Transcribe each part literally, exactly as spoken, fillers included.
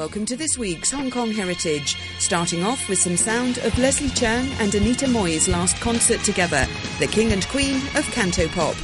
Welcome to this week's Hong Kong Heritage, starting off with some sound of Leslie Cheung and Anita Mui's last concert together, the King and Queen of Cantopop.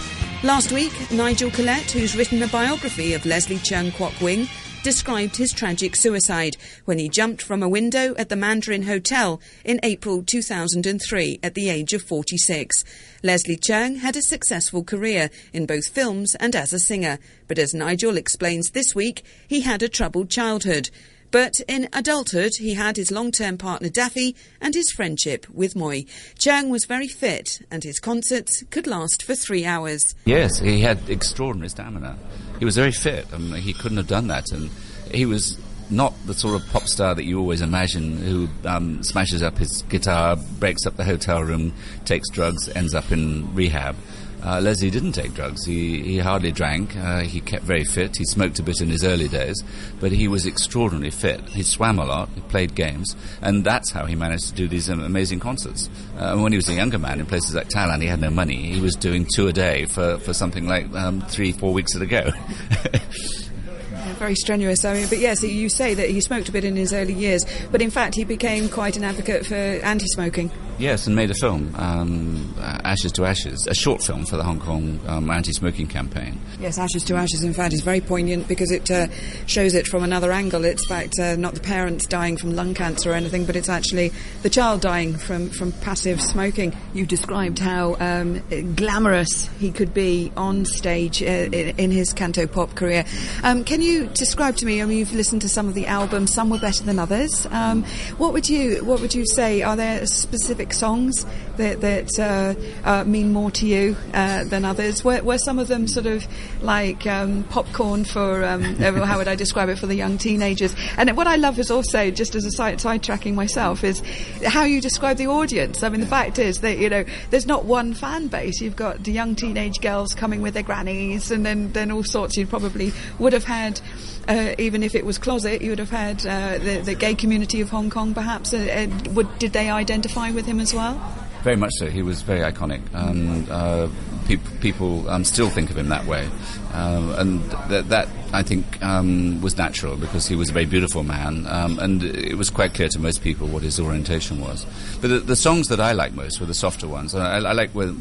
Last week, Nigel Collett, who's written a biography of Leslie Cheung Kwok Wing, described his tragic suicide when he jumped from a window at the Mandarin Hotel in April two thousand three at the age of forty-six. Leslie Cheung had a successful career in both films and as a singer, but as Nigel explains this week, he had a troubled childhood. But in adulthood, he had his long-term partner Daffy and his friendship with Mui. Cheung was very fit, and his concerts could last for three hours. Yes, he had extraordinary stamina. He was very fit, and he couldn't have done that. And he was not the sort of pop star that you always imagine, who um, smashes up his guitar, breaks up the hotel room, takes drugs, ends up in rehab. Uh, Leslie didn't take drugs. He, he hardly drank. Uh, he kept very fit. He smoked a bit in his early days, but he was extraordinarily fit. He swam a lot. He played games, and that's how he managed to do these um, amazing concerts. Uh, and when he was a younger man in places like Thailand, he had no money. He was doing two a day for, for something like um, three, four weeks at a go. Very strenuous. I mean, but yes, you say that he smoked a bit in his early years, but in fact he became quite an advocate for anti-smoking. Yes, and made a film, um, Ashes to Ashes, a short film for the Hong Kong um, anti-smoking campaign. Yes, Ashes to Ashes, in fact, is very poignant because it uh, shows it from another angle. It's in fact uh, not the parents dying from lung cancer or anything, but it's actually the child dying from, from passive smoking. You described how um, glamorous he could be on stage uh, in his Cantopop career. Um, can you describe to me, I mean, you've listened to some of the albums, some were better than others. Um, what would you what would you say, are there specific songs that, that uh, uh, mean more to you uh, than others? Were, were some of them sort of like um, popcorn for, um, how would I describe it, for the young teenagers? And what I love is also, just as a side, sidetracking myself, is how you describe the audience. I mean, the fact is that, you know, there's not one fan base. You've got the young teenage girls coming with their grannies, and then, then all sorts. You probably would have had Uh, even if it was closet, you would have had uh, the, the gay community of Hong Kong, perhaps. Uh, uh, would, did they identify with him as well? Very much so. He was very iconic. Um, uh, pe- people um, still think of him that way. Um, and th- that, I think, um, was natural because he was a very beautiful man. Um, and it was quite clear to most people what his orientation was. But the, the songs that I like most were the softer ones. I, I like where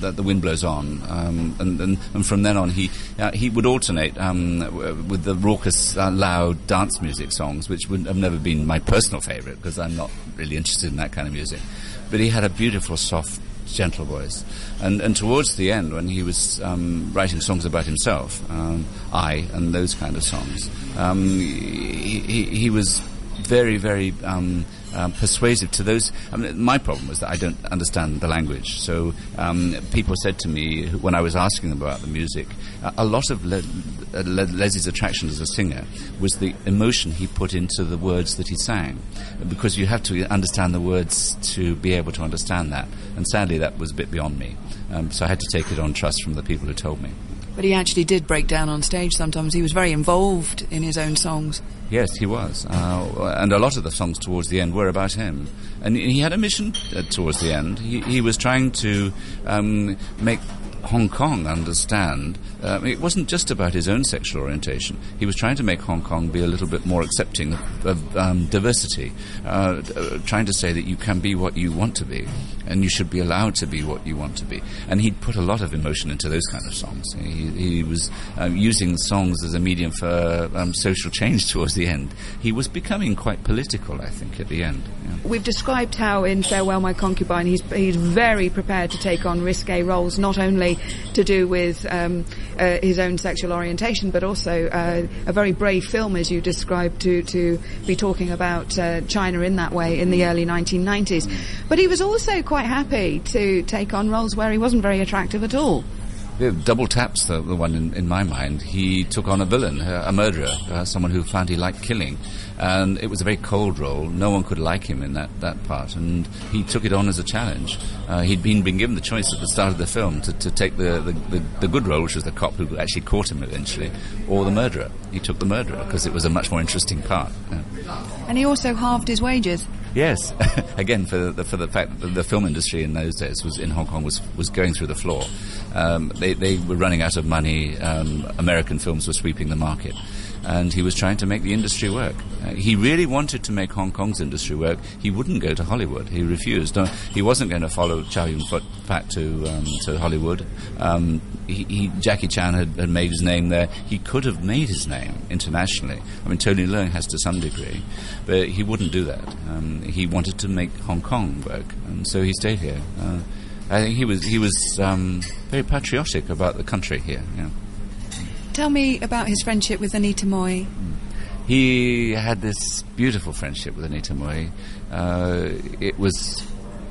that The Wind Blows On. Um, and, and, and from then on, he uh, he would alternate um, with the raucous, uh, loud dance music songs, which would have never been my personal favourite because I'm not really interested in that kind of music. But he had a beautiful, soft, gentle voice. And and towards the end, when he was um, writing songs about himself, um, I, and those kind of songs, um, he, he, he was very, very um, uh, persuasive to those. I mean, my problem was that I don't understand the language. So um, people said to me, when I was asking them about the music, uh, a lot of Le- Le- Leslie's attraction as a singer was the emotion he put into the words that he sang, because you have to understand the words to be able to understand that. And sadly, that was a bit beyond me. Um, so I had to take it on trust from the people who told me. But he actually did break down on stage sometimes. He was very involved in his own songs. Yes, he was. Uh, and a lot of the songs towards the end were about him. And he had a mission uh, towards the end. He, he was trying to um, make Hong Kong understand. Uh, it wasn't just about his own sexual orientation. He was trying to make Hong Kong be a little bit more accepting of um, diversity, uh, uh, trying to say that you can be what you want to be, and you should be allowed to be what you want to be. And he'd put a lot of emotion into those kind of songs. He, he was um, using songs as a medium for um, social change towards the end. He was becoming quite political, I think, at the end. Yeah. We've described how in Farewell My Concubine he's, he's very prepared to take on risque roles, not only to do with um, uh, his own sexual orientation, but also uh, a very brave film, as you described, to, to be talking about uh, China in that way in the early nineteen nineties. But he was also quite happy to take on roles where he wasn't very attractive at all. Yeah, Double Tap's the, the one in, in my mind. He took on a villain, a murderer, uh, someone who found he liked killing. And it was a very cold role. No one could like him in that, that part. And he took it on as a challenge. Uh, he'd been, been given the choice at the start of the film to, to take the, the, the, the good role, which was the cop who actually caught him eventually, or the murderer. He took the murderer because it was a much more interesting part. Yeah. And he also halved his wages. Yes, again for the for the fact that the film industry in those days was in Hong Kong was was going through the floor. Um, they they were running out of money. Um, American films were sweeping the market. and he was trying to make the industry work. Uh, he really wanted to make Hong Kong's industry work. He wouldn't go to Hollywood. He refused. No, he wasn't going to follow Chow Yun-Fat to um, to Hollywood. Um, he, he, Jackie Chan had, had made his name there. He could have made his name internationally. I mean, Tony Leung has to some degree, but he wouldn't do that. Um, he wanted to make Hong Kong work, and so he stayed here. Uh, I think he was he was um, very patriotic about the country here. Yeah. Tell me about his friendship with Anita Mui. He had this beautiful friendship with Anita Mui. Uh, it was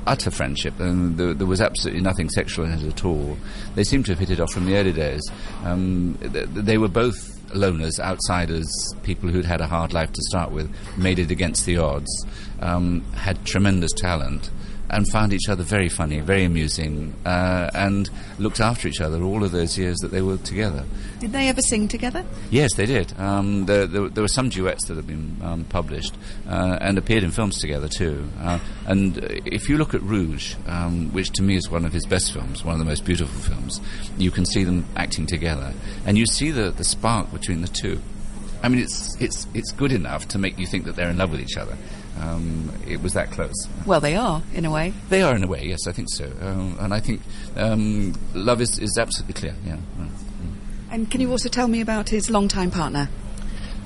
utter friendship, and there, there was absolutely nothing sexual in it at all. They seemed to have hit it off from the early days. Um, th- they were both loners, outsiders, people who'd had a hard life to start with, made it against the odds, um, had tremendous talent, and found each other very funny, very amusing, uh, and looked after each other all of those years that they were together. Did they ever sing together? Yes, they did. Um, there, there, there were some duets that had been um, published uh, and appeared in films together too. Uh, and if you look at Rouge, um, which to me is one of his best films, one of the most beautiful films, you can see them acting together. And you see the, the spark between the two. I mean, it's, it's, it's good enough to make you think that they're in love with each other. Um, it was that close. Well, they are, in a way. They are, in a way, yes, I think so. Um, and I think um, love is, is absolutely clear, yeah. Mm. And can you also tell me about his long-time partner?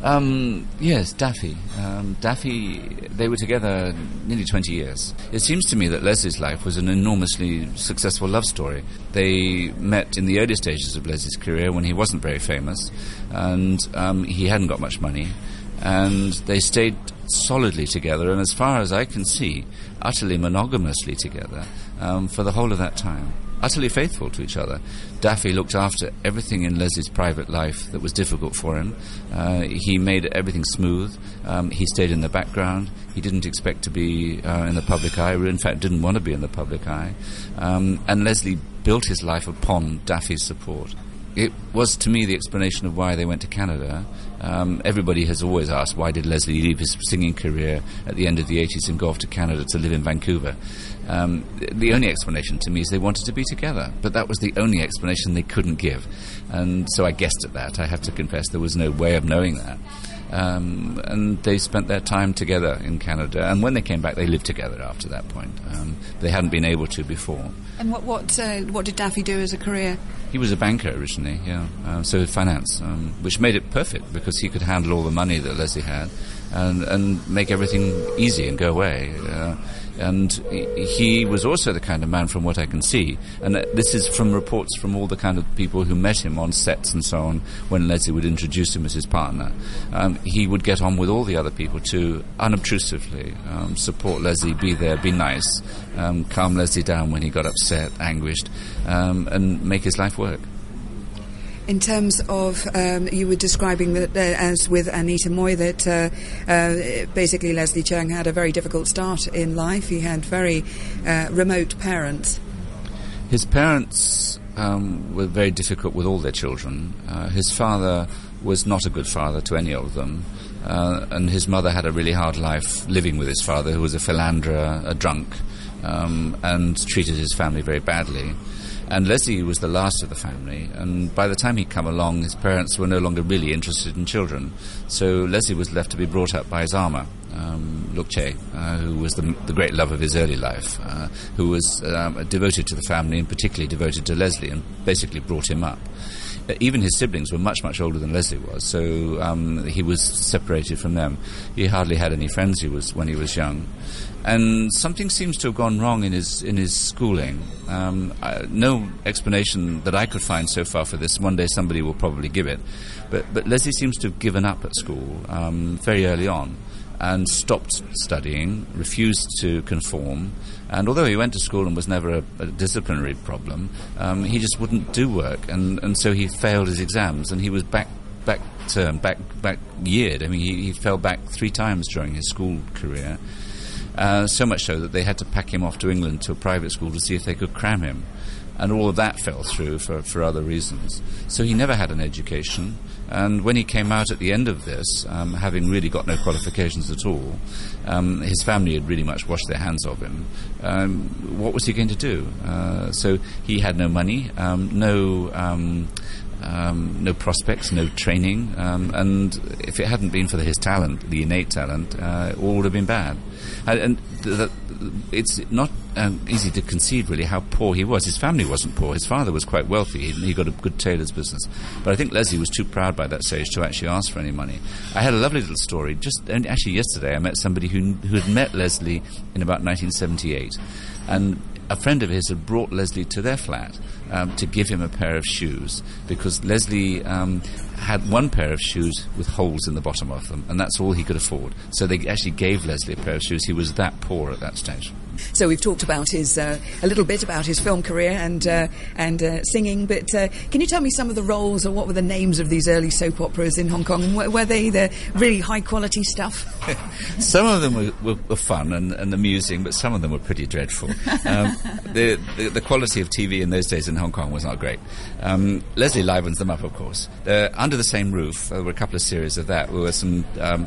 Um, yes, Daffy. Um, Daffy, they were together nearly twenty years. It seems to me that Leslie's life was an enormously successful love story. They met in the early stages of Leslie's career when he wasn't very famous, and um, he hadn't got much money, and they stayed solidly together, and as far as I can see, utterly monogamously together um, for the whole of that time, utterly faithful to each other. Daffy looked after everything in Leslie's private life that was difficult for him. Uh, he made everything smooth. Um, he stayed in the background. He didn't expect to be uh, in the public eye, in fact didn't want to be in the public eye. Um, and Leslie built his life upon Daffy's support. It was, to me, the explanation of why they went to Canada. Um, everybody has always asked, why did Leslie leave his singing career at the end of the eighties and go off to Canada to live in Vancouver? Um, the only explanation to me is they wanted to be together, but that was the only explanation they couldn't give. And so I guessed at that. I have to confess there was no way of knowing that. Um, and they spent their time together in Canada, and when they came back, they lived together after that point. Um, they hadn't been able to before. And what what uh, what did Daffy do as a career? He was a banker originally, yeah, uh, so finance, um, which made it perfect because he could handle all the money that Leslie had and, and make everything easy and go away. Uh, and he was also the kind of man, from what I can see, and this is from reports from all the kind of people who met him on sets and so on, when Leslie would introduce him as his partner, um, he would get on with all the other people too, unobtrusively, um, support Leslie, be there, be nice, um, calm Leslie down when he got upset, anguished, um, and make his life work. In terms of, um, you were describing that, uh, as with Anita Mui, that uh, uh, basically Leslie Cheung had a very difficult start in life. He had very uh, remote parents. His parents um, were very difficult with all their children. Uh, his father was not a good father to any of them. Uh, and his mother had a really hard life living with his father, who was a philanderer, a drunk, um, and treated his family very badly. And Leslie was the last of the family, and by the time he'd come along, his parents were no longer really interested in children. So Leslie was left to be brought up by his ama, um, Luk Che, uh, who was the, the great love of his early life, uh, who was um, devoted to the family and particularly devoted to Leslie, and basically brought him up. Even his siblings were much, much older than Leslie was, so um, he was separated from them. He hardly had any friends. He was when he was young, and something seems to have gone wrong in his in his schooling. Um, I, no explanation that I could find so far for this. One day somebody will probably give it, but but Leslie seems to have given up at school um, very early on, and stopped studying, refused to conform. And although he went to school and was never a, a disciplinary problem, um, he just wouldn't do work, and, and so he failed his exams, and he was back back term, back back yeared. I mean, he, he fell back three times during his school career, uh, so much so that they had to pack him off to England to a private school to see if they could cram him. And all of that fell through for, for other reasons. So he never had an education. And when he came out at the end of this, um, having really got no qualifications at all, um, his family had really much washed their hands of him. Um, what was he going to do? Uh, so he had no money, um, no um, um, no prospects, no training, um, and if it hadn't been for his talent, the innate talent, uh, all would have been bad. And, and the, it's not um, easy to conceive, really, how poor he was. His family wasn't poor. His father was quite wealthy. He, he got a good tailor's business. But I think Leslie was too proud by that stage to actually ask for any money. I had a lovely little story. Just actually yesterday, I met somebody who, who had met Leslie in about nineteen seventy-eight, and a friend of his had brought Leslie to their flat um, to give him a pair of shoes, because Leslie um, had one pair of shoes with holes in the bottom of them, and that's all he could afford. So they actually gave Leslie a pair of shoes. He was that poor at that stage. So we've talked about his uh, a little bit about his film career and uh, and uh, singing, but uh, can you tell me some of the roles, or what were the names of these early soap operas in Hong Kong? Were, were they the really high quality stuff? Some of them were, were, were fun and, and amusing, but some of them were pretty dreadful. Um, the, the the quality of T V in those days in Hong Kong was not great. Um, Leslie livens them up, of course. Uh, Under the Same Roof, there were a couple of series of that. There were some um,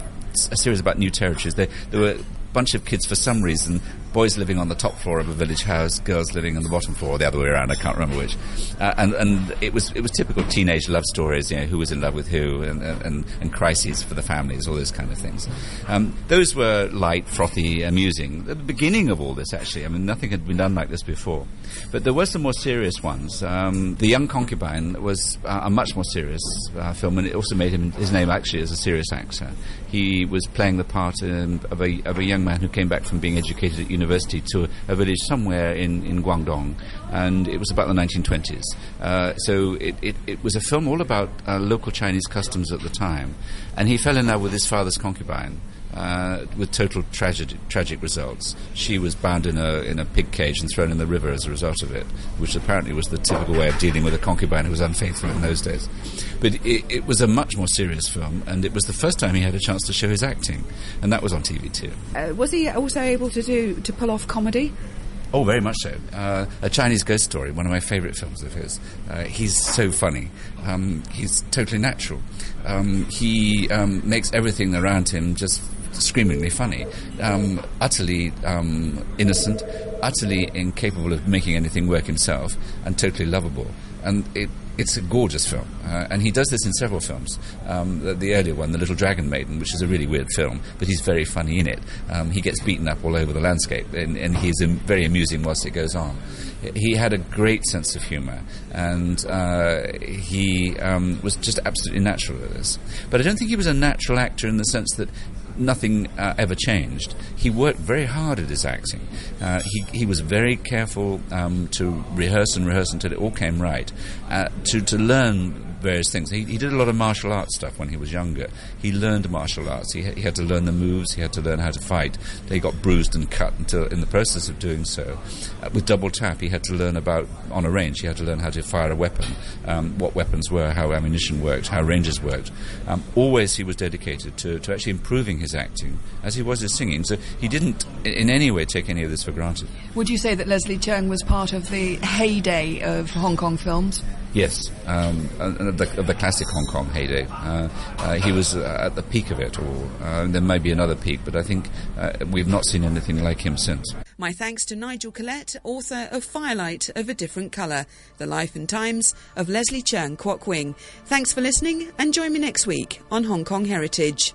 a series about new territories. There, there were bunch of kids, for some reason, boys living on the top floor of a village house, girls living on the bottom floor, or the other way around, I can't remember which. Uh, and and it was it was typical teenage love stories, you know, who was in love with who, and and, and crises for the families, all those kind of things. Um, those were light, frothy, amusing. The beginning of all this, actually. I mean, nothing had been done like this before. But there were some more serious ones. Um, The Young Concubine was uh, a much more serious uh, film, and it also made him his name, actually, as a serious actor. He was playing the part um, of a of a young man who came back from being educated at university to a village somewhere in, in Guangdong, and it was about the nineteen twenties. Uh, so it, it, it was a film all about uh, local Chinese customs at the time, and he fell in love with his father's concubine, uh, with total tragic, tragic results. She was bound in a in a pig cage and thrown in the river as a result of it, which apparently was the typical way of dealing with a concubine who was unfaithful in those days. But it, it was a much more serious film, and it was the first time he had a chance to show his acting, and that was on T V too. Uh, was he also able to do to pull off comedy? Oh, very much so. Uh, A Chinese Ghost Story, one of my favourite films of his. Uh, he's so funny. Um, he's totally natural. Um, he um, makes everything around him just screamingly funny, um, utterly um, innocent, utterly incapable of making anything work himself, and totally lovable. And it, it's a gorgeous film, uh, and he does this in several films. Um, the, the earlier one, The Little Dragon Maiden, which is a really weird film, but he's very funny in it. Um, he gets beaten up all over the landscape, and, and he's very amusing whilst it goes on. He had a great sense of humour, and uh, he um, was just absolutely natural at this. But I don't think he was a natural actor in the sense that nothing uh, ever changed. He worked very hard at his acting. Uh, he, he was very careful um, to rehearse and rehearse until it all came right, uh, to, to learn various things. He, he did a lot of martial arts stuff when he was younger. He learned martial arts. He, he had to learn the moves. He had to learn how to fight. They got bruised and cut until, in the process of doing so. Uh, with Double Tap, he had to learn about, on a range, he had to learn how to fire a weapon, um, what weapons were, how ammunition worked, how ranges worked. Um, always he was dedicated to, to actually improving his acting, as he was his singing. So he didn't in any way take any of this for granted. Would you say that Leslie Cheung was part of the heyday of Hong Kong films? Yes, um, of the, of the classic Hong Kong heyday. Uh, uh, he was uh, at the peak of it, or uh, there may be another peak, but I think uh, we've not seen anything like him since. My thanks to Nigel Collett, author of Firelight of a Different Colour, The Life and Times of Leslie Cheung Kwok Wing. Thanks for listening, and join me next week on Hong Kong Heritage.